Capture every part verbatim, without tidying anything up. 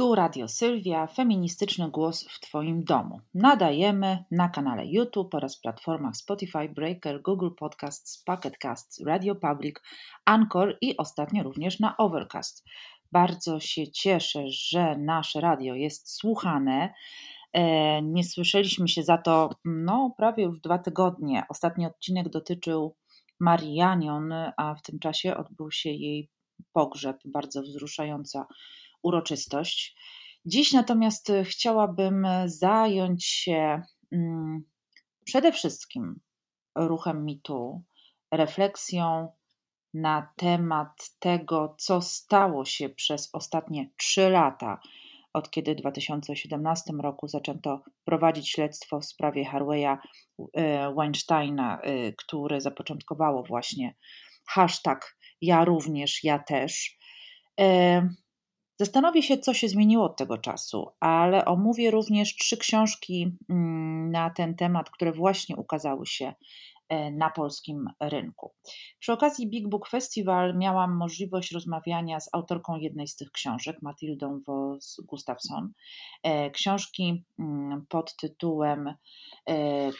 Tu Radio Sylwia, feministyczny głos w Twoim domu. Nadajemy na kanale YouTube oraz platformach Spotify, Breaker, Google Podcasts, Pocket Casts, Radio Public, Anchor i ostatnio również na Overcast. Bardzo się cieszę, że nasze radio jest słuchane. Nie słyszeliśmy się za to no, prawie już dwa tygodnie. Ostatni odcinek dotyczył Marii Janion, a w tym czasie odbył się jej pogrzeb, bardzo wzruszająca uroczystość. Dziś natomiast chciałabym zająć się mm, przede wszystkim ruchem MeToo, refleksją na temat tego, co stało się przez ostatnie trzy lata, od kiedy w dwa tysiące siedemnastym roku zaczęto prowadzić śledztwo w sprawie Harvey'a Weinsteina, które zapoczątkowało właśnie hashtag ja również, ja też. Zastanowię się, co się zmieniło od tego czasu, ale omówię również trzy książki na ten temat, które właśnie ukazały się na polskim rynku. Przy okazji Big Book Festival miałam możliwość rozmawiania z autorką jednej z tych książek, Matildą Voss Gustafsson. Książki pod tytułem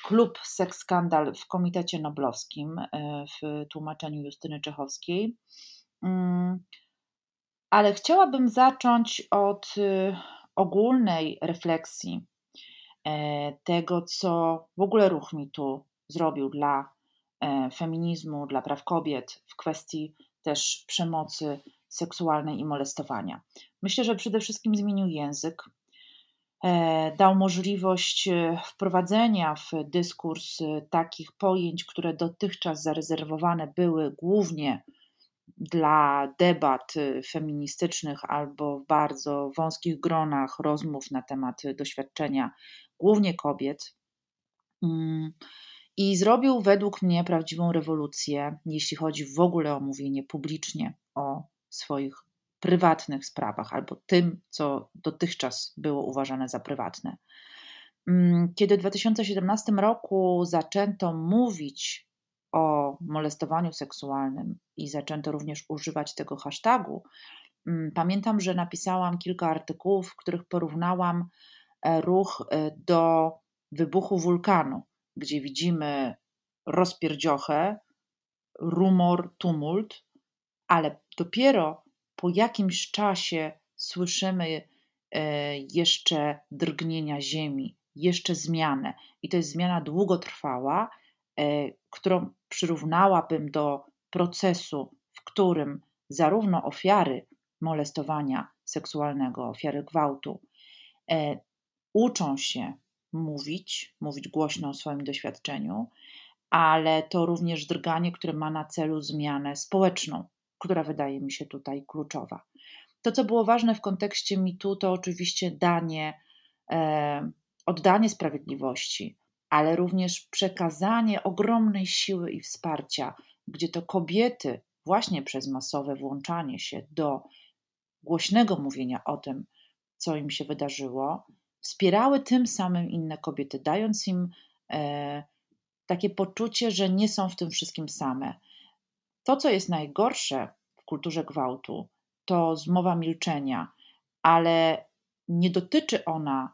Klub Seks Skandal w Komitecie Noblowskim w tłumaczeniu Justyny Czechowskiej. Ale chciałabym zacząć od ogólnej refleksji tego, co w ogóle ruch MeToo zrobił dla feminizmu, dla praw kobiet w kwestii też przemocy seksualnej i molestowania. Myślę, że przede wszystkim zmienił język, dał możliwość wprowadzenia w dyskurs takich pojęć, które dotychczas zarezerwowane były głównie dla debat feministycznych albo w bardzo wąskich gronach rozmów na temat doświadczenia głównie kobiet. I zrobił według mnie prawdziwą rewolucję, jeśli chodzi w ogóle o mówienie publicznie o swoich prywatnych sprawach albo tym, co dotychczas było uważane za prywatne. Kiedy w dwa tysiące siedemnastym roku zaczęto mówić o molestowaniu seksualnym i zaczęto również używać tego hashtagu, pamiętam, że napisałam kilka artykułów, w których porównałam ruch do wybuchu wulkanu, gdzie widzimy rozpierdziochę, rumor, tumult, ale dopiero po jakimś czasie słyszymy jeszcze drgnienia ziemi, jeszcze zmianę. I to jest zmiana długotrwała, którą przyrównałabym do procesu, w którym zarówno ofiary molestowania seksualnego, ofiary gwałtu uczą się mówić, mówić głośno o swoim doświadczeniu, ale to również drganie, które ma na celu zmianę społeczną, która wydaje mi się tutaj kluczowa. To, co było ważne w kontekście MeToo, to oczywiście danie, e, oddanie sprawiedliwości, ale również przekazanie ogromnej siły i wsparcia, gdzie to kobiety właśnie przez masowe włączanie się do głośnego mówienia o tym, co im się wydarzyło, wspierały tym samym inne kobiety, dając im e, takie poczucie, że nie są w tym wszystkim same. To, co jest najgorsze w kulturze gwałtu, to zmowa milczenia, ale nie dotyczy ona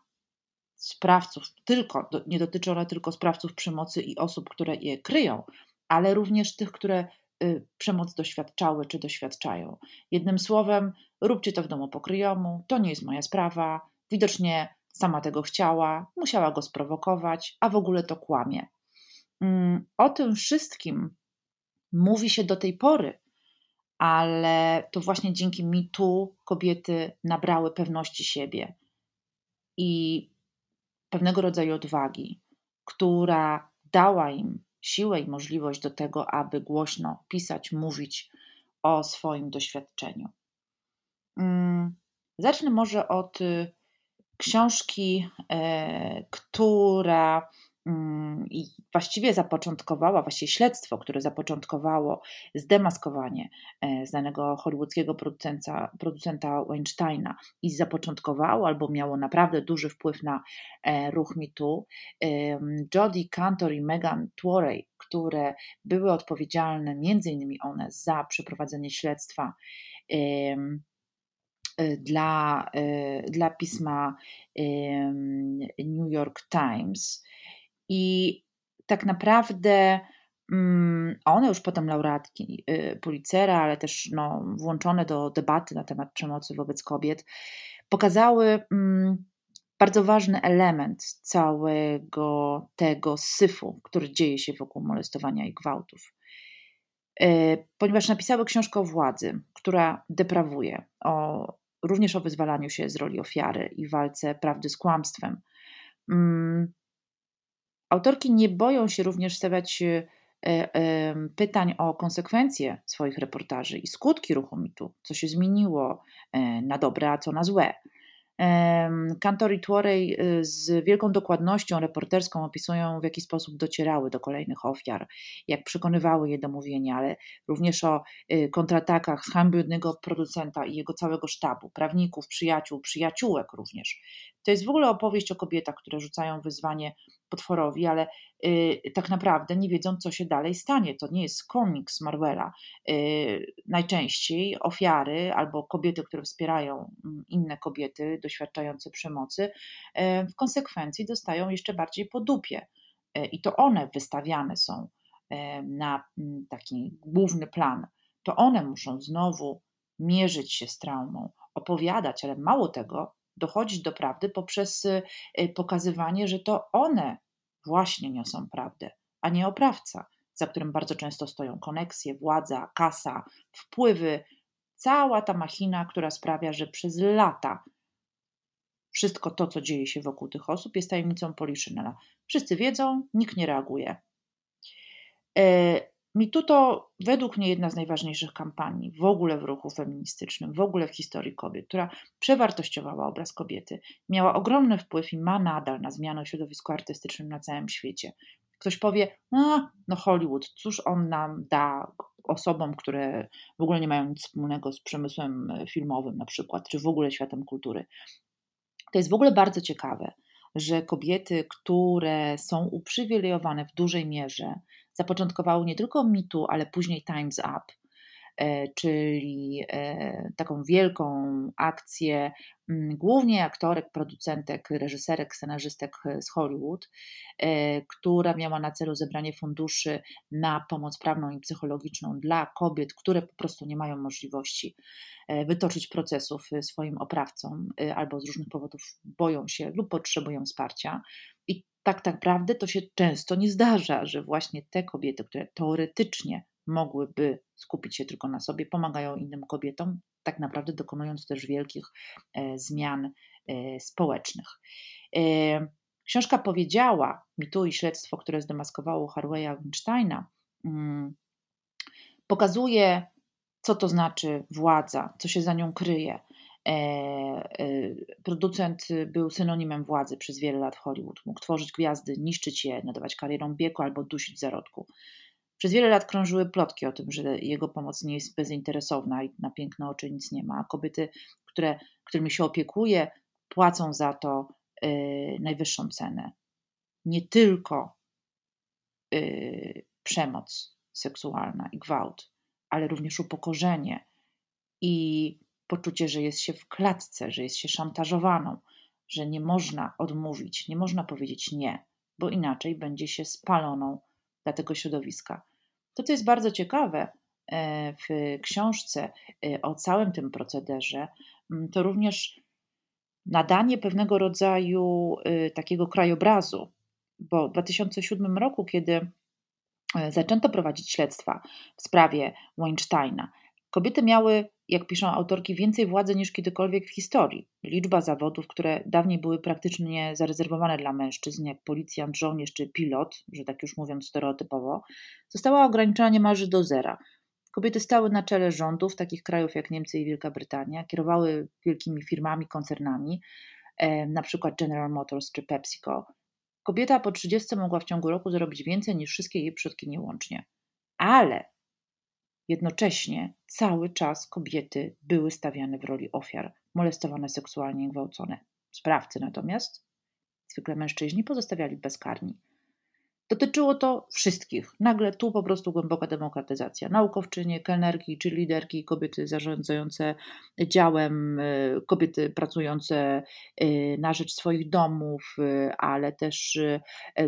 sprawców tylko, do, nie dotyczy ona tylko sprawców przemocy i osób, które je kryją, ale również tych, które y, przemoc doświadczały czy doświadczają. Jednym słowem, róbcie to w domu po kryjomu, to nie jest moja sprawa, widocznie sama tego chciała, musiała go sprowokować, a w ogóle to kłamie. O tym wszystkim mówi się do tej pory, ale to właśnie dzięki MeToo kobiety nabrały pewności siebie i pewnego rodzaju odwagi, która dała im siłę i możliwość do tego, aby głośno pisać, mówić o swoim doświadczeniu. Zacznę może od książki, która właściwie zapoczątkowała, właściwie śledztwo, które zapoczątkowało zdemaskowanie znanego hollywoodzkiego producenta, producenta Weinsteina i zapoczątkowało albo miało naprawdę duży wpływ na ruch MeToo. Jodi Kantor i Megan Twohey, które były odpowiedzialne między innymi one za przeprowadzenie śledztwa dla, dla pisma New York Times. I tak naprawdę one już potem laureatki Pulitzera, ale też no, włączone do debaty na temat przemocy wobec kobiet, pokazały bardzo ważny element całego tego syfu, który dzieje się wokół molestowania i gwałtów. Ponieważ napisały książkę o władzy, która deprawuje, o, również o wyzwalaniu się z roli ofiary i walce prawdy z kłamstwem. Autorki nie boją się również stawiać pytań o konsekwencje swoich reportaży i skutki ruchu mitu, co się zmieniło na dobre, a co na złe. Kantor i Twohey z wielką dokładnością reporterską opisują, w jaki sposób docierały do kolejnych ofiar, jak przekonywały je do mówienia, ale również o kontratakach z hańbiodnego producenta i jego całego sztabu, prawników, przyjaciół, przyjaciółek również. To jest w ogóle opowieść o kobietach, które rzucają wyzwanie potworowi, ale y, tak naprawdę nie wiedzą, co się dalej stanie. To nie jest komiks Marvela. Y, najczęściej ofiary albo kobiety, które wspierają inne kobiety doświadczające przemocy, y, w konsekwencji dostają jeszcze bardziej po dupie. Y, I to one wystawiane są y, na y, taki główny plan. To one muszą znowu mierzyć się z traumą, opowiadać, ale mało tego, dochodzić do prawdy poprzez pokazywanie, że to one właśnie niosą prawdę, a nie oprawca, za którym bardzo często stoją koneksje, władza, kasa, wpływy, cała ta machina, która sprawia, że przez lata wszystko to, co dzieje się wokół tych osób, jest tajemnicą Poliszynela. Wszyscy wiedzą, nikt nie reaguje. MeToo to według mnie jedna z najważniejszych kampanii w ogóle w ruchu feministycznym, w ogóle w historii kobiet, która przewartościowała obraz kobiety, miała ogromny wpływ i ma nadal na zmianę w środowisku artystycznym na całym świecie. Ktoś powie, a, no Hollywood, cóż on nam da osobom, które w ogóle nie mają nic wspólnego z przemysłem filmowym na przykład, czy w ogóle światem kultury. To jest w ogóle bardzo ciekawe, że kobiety, które są uprzywilejowane w dużej mierze, zapoczątkowały nie tylko MeToo, ale później Time's Up, czyli taką wielką akcję głównie aktorek, producentek, reżyserek, scenarzystek z Hollywood, która miała na celu zebranie funduszy na pomoc prawną i psychologiczną dla kobiet, które po prostu nie mają możliwości wytoczyć procesów swoim oprawcom albo z różnych powodów boją się lub potrzebują wsparcia. I tak naprawdę to się często nie zdarza, że właśnie te kobiety, które teoretycznie mogłyby skupić się tylko na sobie, pomagają innym kobietom, tak naprawdę dokonując też wielkich e, zmian e, społecznych. E, książka powiedziała, MeToo i śledztwo, które zdemaskowało Harveya Weinsteina, mm, pokazuje, co to znaczy władza, co się za nią kryje. Producent był synonimem władzy przez wiele lat w Hollywood. Mógł tworzyć gwiazdy, niszczyć je, nadawać karierom biegu albo dusić w zarodku. Przez wiele lat krążyły plotki o tym, że jego pomoc nie jest bezinteresowna i na piękne oczy nic nie ma. Kobiety, które, którymi się opiekuje, płacą za to yy, najwyższą cenę. Nie tylko yy, przemoc seksualna i gwałt, ale również upokorzenie i poczucie, że jest się w klatce, że jest się szantażowaną, że nie można odmówić, nie można powiedzieć nie, bo inaczej będzie się spaloną dla tego środowiska. To, co jest bardzo ciekawe w książce o całym tym procederze, to również nadanie pewnego rodzaju takiego krajobrazu, bo w dwa tysiące siódmym roku, kiedy zaczęto prowadzić śledztwa w sprawie Weinsteina, kobiety miały, jak piszą autorki, więcej władzy niż kiedykolwiek w historii. Liczba zawodów, które dawniej były praktycznie zarezerwowane dla mężczyzn, jak policjant, żołnierz czy pilot, że tak już mówiąc stereotypowo, została ograniczona niemalże do zera. Kobiety stały na czele rządów takich krajów jak Niemcy i Wielka Brytania, kierowały wielkimi firmami, koncernami, na przykład General Motors czy PepsiCo. Kobieta po trzydziestce mogła w ciągu roku zarobić więcej niż wszystkie jej przodkinie łącznie. Ale jednocześnie cały czas kobiety były stawiane w roli ofiar, molestowane seksualnie i gwałcone. Sprawcy natomiast, zwykle mężczyźni, pozostawiali bezkarni. Dotyczyło to wszystkich. Nagle tu po prostu głęboka demokratyzacja. Naukowczynie, kelnerki, czy liderki, kobiety zarządzające działem, kobiety pracujące na rzecz swoich domów, ale też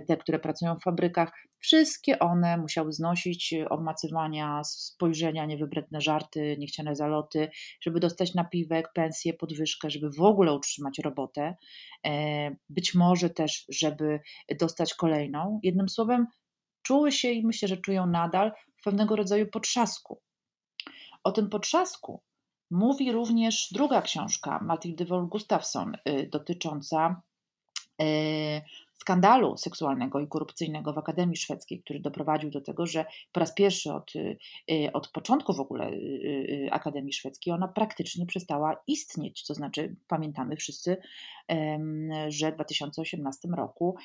te, które pracują w fabrykach. Wszystkie one musiały znosić obmacywania, spojrzenia, niewybredne żarty, niechciane zaloty, żeby dostać napiwek, pensję, podwyżkę, żeby w ogóle utrzymać robotę, być może też, żeby dostać kolejną. Jednym słowem, czuły się i myślę, że czują nadal w pewnego rodzaju potrzasku. O tym potrzasku mówi również druga książka Matildy Voss Gustafsson dotycząca skandalu seksualnego i korupcyjnego w Akademii Szwedzkiej, który doprowadził do tego, że po raz pierwszy od, od początku w ogóle Akademii Szwedzkiej ona praktycznie przestała istnieć. To znaczy pamiętamy wszyscy, że w dwa tysiące osiemnastym roku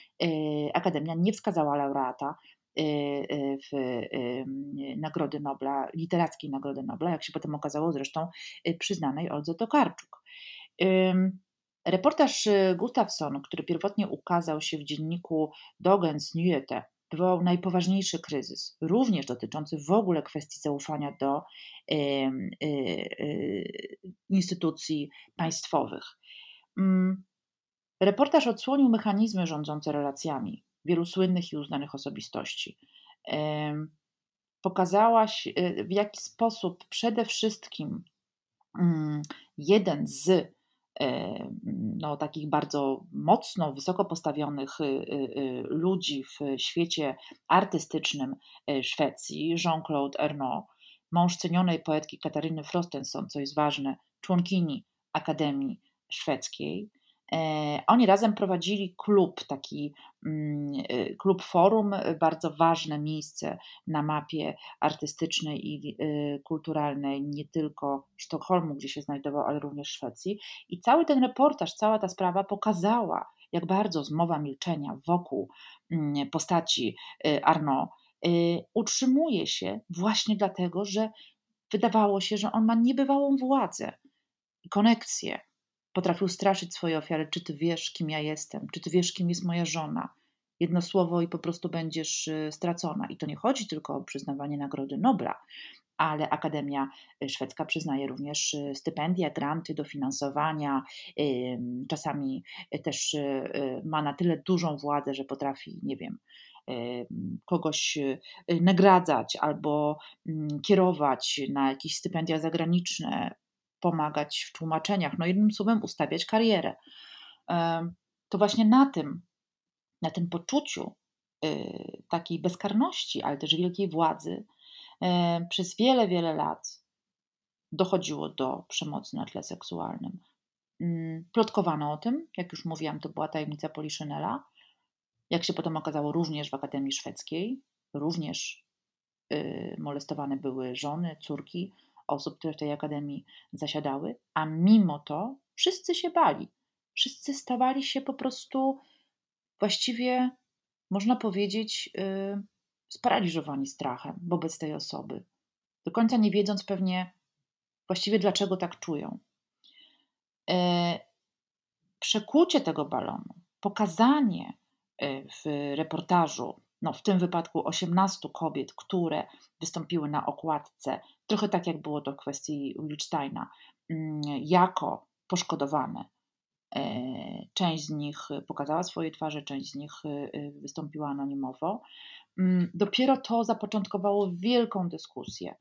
Akademia nie wskazała laureata w Nagrody Nobla, literackiej Nagrody Nobla, jak się potem okazało zresztą przyznanej Oldze Tokarczuk. Reportaż Gustafsson, który pierwotnie ukazał się w dzienniku Dagens Nyheter, wywołał najpoważniejszy kryzys, również dotyczący w ogóle kwestii zaufania do y, y, y, instytucji państwowych. Reportaż odsłonił mechanizmy rządzące relacjami wielu słynnych i uznanych osobistości. Y, pokazałaś, y, w jaki sposób przede wszystkim y, jeden z no, takich bardzo mocno, wysoko postawionych ludzi w świecie artystycznym Szwecji, Jean-Claude Arnault, mąż cenionej poetki Kataryny Frostenson, co jest ważne, członkini Akademii Szwedzkiej. Oni razem prowadzili klub, taki klub Forum, bardzo ważne miejsce na mapie artystycznej i kulturalnej nie tylko Sztokholmu, gdzie się znajdował, ale również Szwecji. I cały ten reportaż, cała ta sprawa pokazała, jak bardzo zmowa milczenia wokół postaci Arnault utrzymuje się właśnie dlatego, że wydawało się, że on ma niebywałą władzę i konekcję. Potrafił straszyć swoje ofiary, czy ty wiesz, kim ja jestem, czy ty wiesz, kim jest moja żona. Jedno słowo i po prostu będziesz stracona. I to nie chodzi tylko o przyznawanie Nagrody Nobla, ale Akademia Szwedzka przyznaje również stypendia, granty, dofinansowania. Czasami też ma na tyle dużą władzę, że potrafi, nie wiem, kogoś nagradzać albo kierować na jakieś stypendia zagraniczne, pomagać w tłumaczeniach, no jednym słowem ustawiać karierę. To właśnie na tym, na tym poczuciu takiej bezkarności, ale też wielkiej władzy przez wiele, wiele lat dochodziło do przemocy na tle seksualnym. Plotkowano o tym, jak już mówiłam, to była tajemnica Poliszynela, jak się potem okazało również w Akademii Szwedzkiej, również molestowane były żony, córki osób, które w tej akademii zasiadały, a mimo to wszyscy się bali. Wszyscy stawali się po prostu właściwie, można powiedzieć, yy, sparaliżowani strachem wobec tej osoby. Do końca nie wiedząc pewnie właściwie dlaczego tak czują. Yy, przekucie tego balonu, pokazanie yy, w reportażu, no w tym wypadku osiemnastu kobiet, które wystąpiły na okładce, trochę tak jak było to w kwestii Wilsteina, jako poszkodowane. Część z nich pokazała swoje twarze, część z nich wystąpiła anonimowo. Dopiero to zapoczątkowało wielką dyskusję.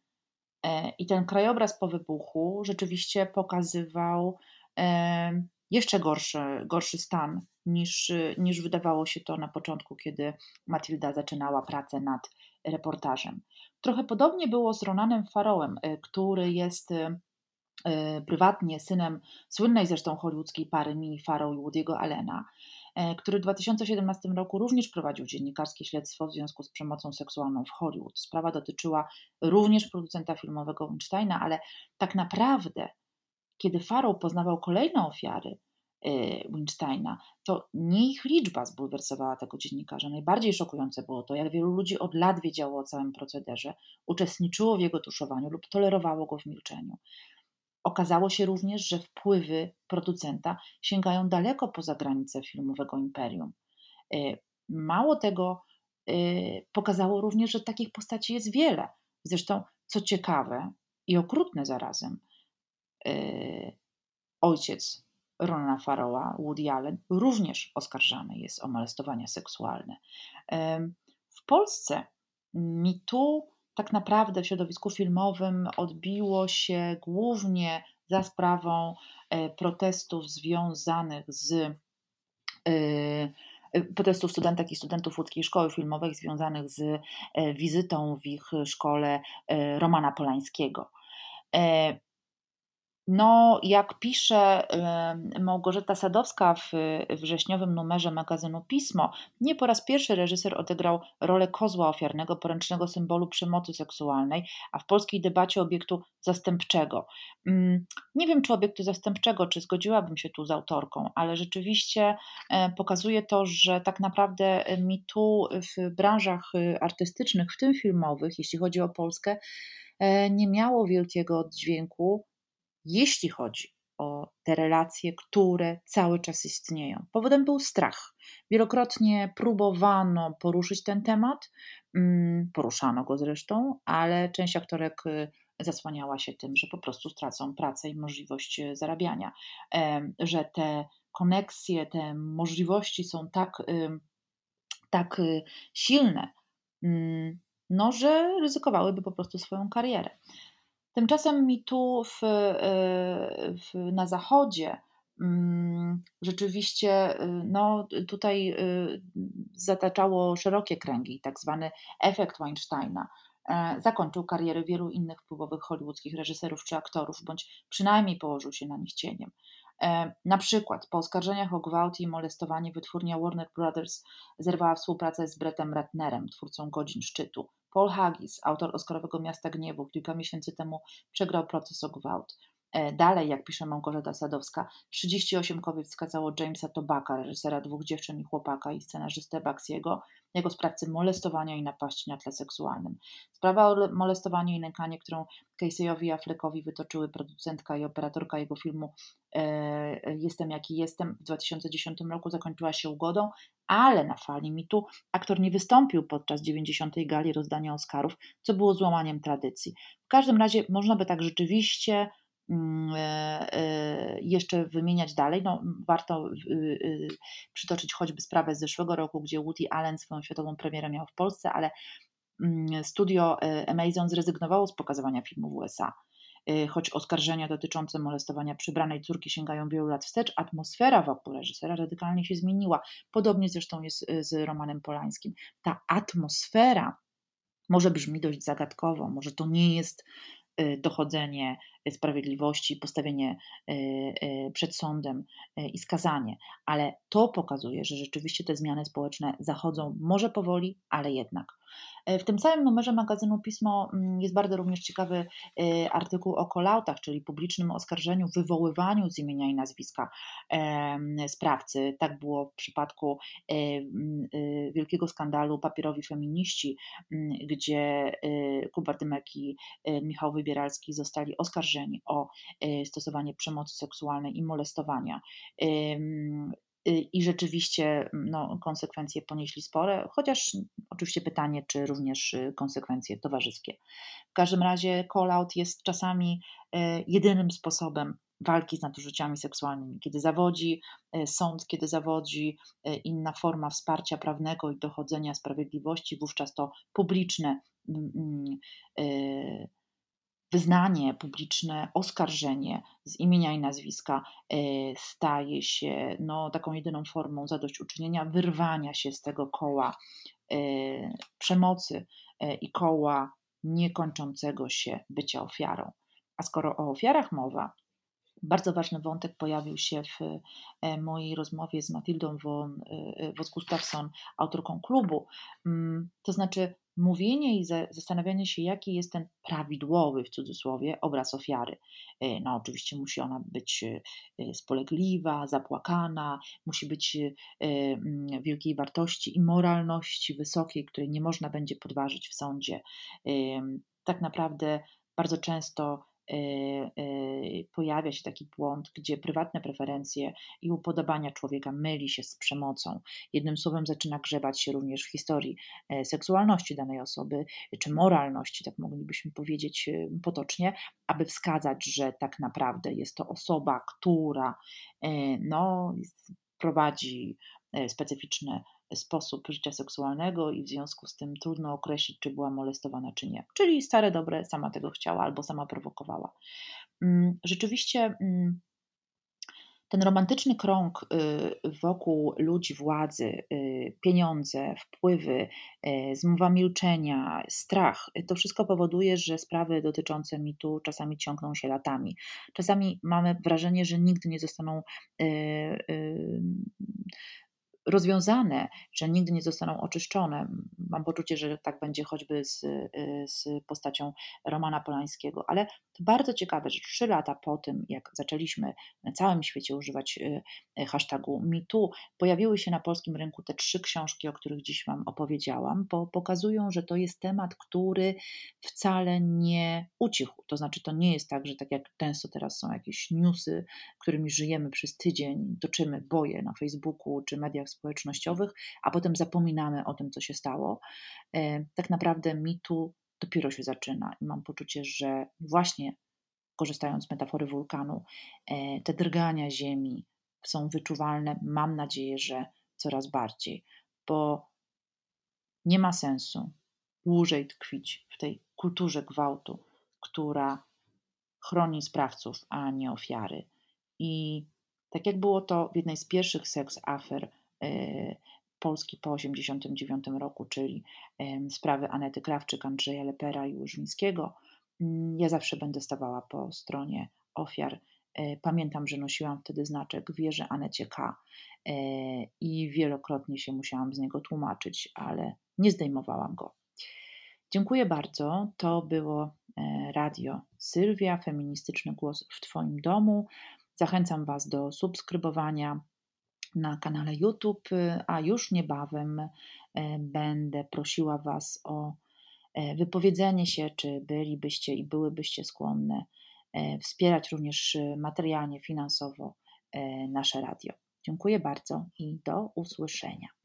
I ten krajobraz po wybuchu rzeczywiście pokazywał jeszcze gorszy, gorszy stan niż, niż wydawało się to na początku, kiedy Matilda zaczynała pracę nad reportażem. Trochę podobnie było z Ronanem Farrowem, który jest prywatnie synem słynnej zresztą hollywoodzkiej pary Mii Farrow i Woody'ego Allena, który w dwa tysiące siedemnastym roku również prowadził dziennikarskie śledztwo w związku z przemocą seksualną w Hollywood. Sprawa dotyczyła również producenta filmowego Weinsteina, ale tak naprawdę kiedy Farrow poznawał kolejne ofiary Weinsteina, to nie ich liczba zbulwersowała tego dziennikarza. Najbardziej szokujące było to, jak wielu ludzi od lat wiedziało o całym procederze, uczestniczyło w jego tuszowaniu lub tolerowało go w milczeniu. Okazało się również, że wpływy producenta sięgają daleko poza granice filmowego imperium. Mało tego, pokazało również, że takich postaci jest wiele. Zresztą, co ciekawe i okrutne zarazem, ojciec Ronana Farrowa, Woody Allen, również oskarżany jest o molestowania seksualne. W Polsce Me Too tak naprawdę w środowisku filmowym odbiło się głównie za sprawą protestów związanych z protestów studentek i studentów łódzkiej szkoły filmowej związanych z wizytą w ich szkole Romana Polańskiego. No, jak pisze Małgorzata Sadowska w wrześniowym numerze magazynu Pismo, nie po raz pierwszy reżyser odegrał rolę kozła ofiarnego, poręcznego symbolu przemocy seksualnej, a w polskiej debacie obiektu zastępczego. Nie wiem, czy obiektu zastępczego, czy zgodziłabym się tu z autorką, ale rzeczywiście pokazuje to, że tak naprawdę Me Too w branżach artystycznych, w tym filmowych, jeśli chodzi o Polskę, nie miało wielkiego oddźwięku, jeśli chodzi o te relacje, które cały czas istnieją. Powodem był strach. Wielokrotnie próbowano poruszyć ten temat, poruszano go zresztą, ale część aktorek zasłaniała się tym, że po prostu stracą pracę i możliwość zarabiania, że te koneksje, te możliwości są tak, tak silne, no, że ryzykowałyby po prostu swoją karierę. Tymczasem Me Too w, w, na Zachodzie rzeczywiście no, tutaj zataczało szerokie kręgi, tak zwany efekt Weinsteina. Zakończył karierę wielu innych wpływowych hollywoodzkich reżyserów czy aktorów, bądź przynajmniej położył się na nich cieniem. Na przykład po oskarżeniach o gwałt i molestowanie wytwórnia Warner Brothers zerwała współpracę z Brettem Ratnerem, twórcą Godzin Szczytu. Paul Haggis, autor oscarowego Miasta Gniewu, kilka miesięcy temu przegrał proces o gwałt. Dalej, jak pisze Małgorzata Sadowska, trzydzieści osiem kobiet wskazało Jamesa Tobacka, reżysera Dwóch dziewczyn i chłopaka i scenarzystę Baxiego, jako sprawcy molestowania i napaści na tle seksualnym. Sprawa o molestowaniu i nękanie, którą Casey'owi i Affleckowi wytoczyły producentka i operatorka jego filmu e, Jestem jaki jestem w dwa tysiące dziesiątym roku zakończyła się ugodą, ale na fali Me Too aktor nie wystąpił podczas dziewięćdziesiątej gali rozdania Oscarów, co było złamaniem tradycji. W każdym razie można by tak rzeczywiście jeszcze wymieniać dalej. No, warto przytoczyć choćby sprawę z zeszłego roku, gdzie Woody Allen swoją światową premierę miał w Polsce, ale studio Amazon zrezygnowało z pokazywania filmu w U S A. Choć oskarżenia dotyczące molestowania przybranej córki sięgają wielu lat wstecz, atmosfera wokół reżysera radykalnie się zmieniła. Podobnie zresztą jest z Romanem Polańskim. Ta atmosfera może brzmi dość zagadkowo, może to nie jest dochodzenie sprawiedliwości, postawienie przed sądem i skazanie, ale to pokazuje, że rzeczywiście te zmiany społeczne zachodzą może powoli, ale jednak. W tym samym numerze magazynu Pismo jest bardzo również ciekawy artykuł o call-outach, czyli publicznym oskarżeniu, wywoływaniu z imienia i nazwiska sprawcy. Tak było w przypadku wielkiego skandalu Papierowi Feminiści, gdzie Kuba Dymek i Michał Wybieralski zostali oskarżeni o stosowanie przemocy seksualnej i molestowania. I rzeczywiście no, konsekwencje ponieśli spore, chociaż oczywiście pytanie, czy również konsekwencje towarzyskie. W każdym razie call-out jest czasami jedynym sposobem walki z nadużyciami seksualnymi, kiedy zawodzi sąd, kiedy zawodzi inna forma wsparcia prawnego i dochodzenia sprawiedliwości, wówczas to publiczne wyznanie publiczne, oskarżenie z imienia i nazwiska staje się no, taką jedyną formą zadośćuczynienia, wyrwania się z tego koła przemocy i koła niekończącego się bycia ofiarą. A skoro o ofiarach mowa, bardzo ważny wątek pojawił się w mojej rozmowie z Matildą Voss Gustafsson, autorką klubu, to znaczy mówienie i zastanawianie się, jaki jest ten prawidłowy, w cudzysłowie, obraz ofiary. No oczywiście musi ona być spolegliwa, zapłakana, musi być wielkiej wartości i moralności wysokiej, której nie można będzie podważyć w sądzie. Tak naprawdę bardzo często pojawia się taki błąd, gdzie prywatne preferencje i upodobania człowieka myli się z przemocą. Jednym słowem zaczyna grzebać się również w historii seksualności danej osoby, czy moralności, tak moglibyśmy powiedzieć potocznie, aby wskazać, że tak naprawdę jest to osoba, która no, prowadzi specyficzny sposób życia seksualnego i w związku z tym trudno określić, czy była molestowana, czy nie. Czyli stare dobre, sama tego chciała albo sama prowokowała. Rzeczywiście ten romantyczny krąg wokół ludzi władzy, pieniądze, wpływy, zmowa milczenia, strach, to wszystko powoduje, że sprawy dotyczące mitu czasami ciągną się latami. Czasami mamy wrażenie, że nigdy nie zostaną rozwiązane, że nigdy nie zostaną oczyszczone. Mam poczucie, że tak będzie choćby z, z postacią Romana Polańskiego, ale to bardzo ciekawe, że trzy lata po tym, jak zaczęliśmy na całym świecie używać hasztagu MeToo, pojawiły się na polskim rynku te trzy książki, o których dziś Wam opowiedziałam, bo pokazują, że to jest temat, który wcale nie ucichł. To znaczy, to nie jest tak, że tak jak często teraz są jakieś newsy, którymi żyjemy przez tydzień, toczymy boje na Facebooku czy mediach społecznościowych, a potem zapominamy o tym, co się stało. Tak naprawdę MeToo dopiero się zaczyna i mam poczucie, że właśnie korzystając z metafory wulkanu, te drgania ziemi są wyczuwalne, mam nadzieję, że coraz bardziej, bo nie ma sensu dłużej tkwić w tej kulturze gwałtu, która chroni sprawców, a nie ofiary. I tak jak było to w jednej z pierwszych seks afer Polski po osiemdziesiątym dziewiątym roku, czyli sprawy Anety Krawczyk, Andrzeja Lepera i Łużyńskiego, ja zawsze będę stawała po stronie ofiar. Pamiętam, że nosiłam wtedy znaczek Wierzę Anecie K. i wielokrotnie się musiałam z niego tłumaczyć, ale nie zdejmowałam go. Dziękuję bardzo. To było Radio Sylwia, feministyczny głos w Twoim domu. Zachęcam Was do subskrybowania na kanale YouTube, a już niebawem będę prosiła Was o wypowiedzenie się, czy bylibyście i byłybyście skłonne wspierać również materialnie, finansowo nasze radio. Dziękuję bardzo i do usłyszenia.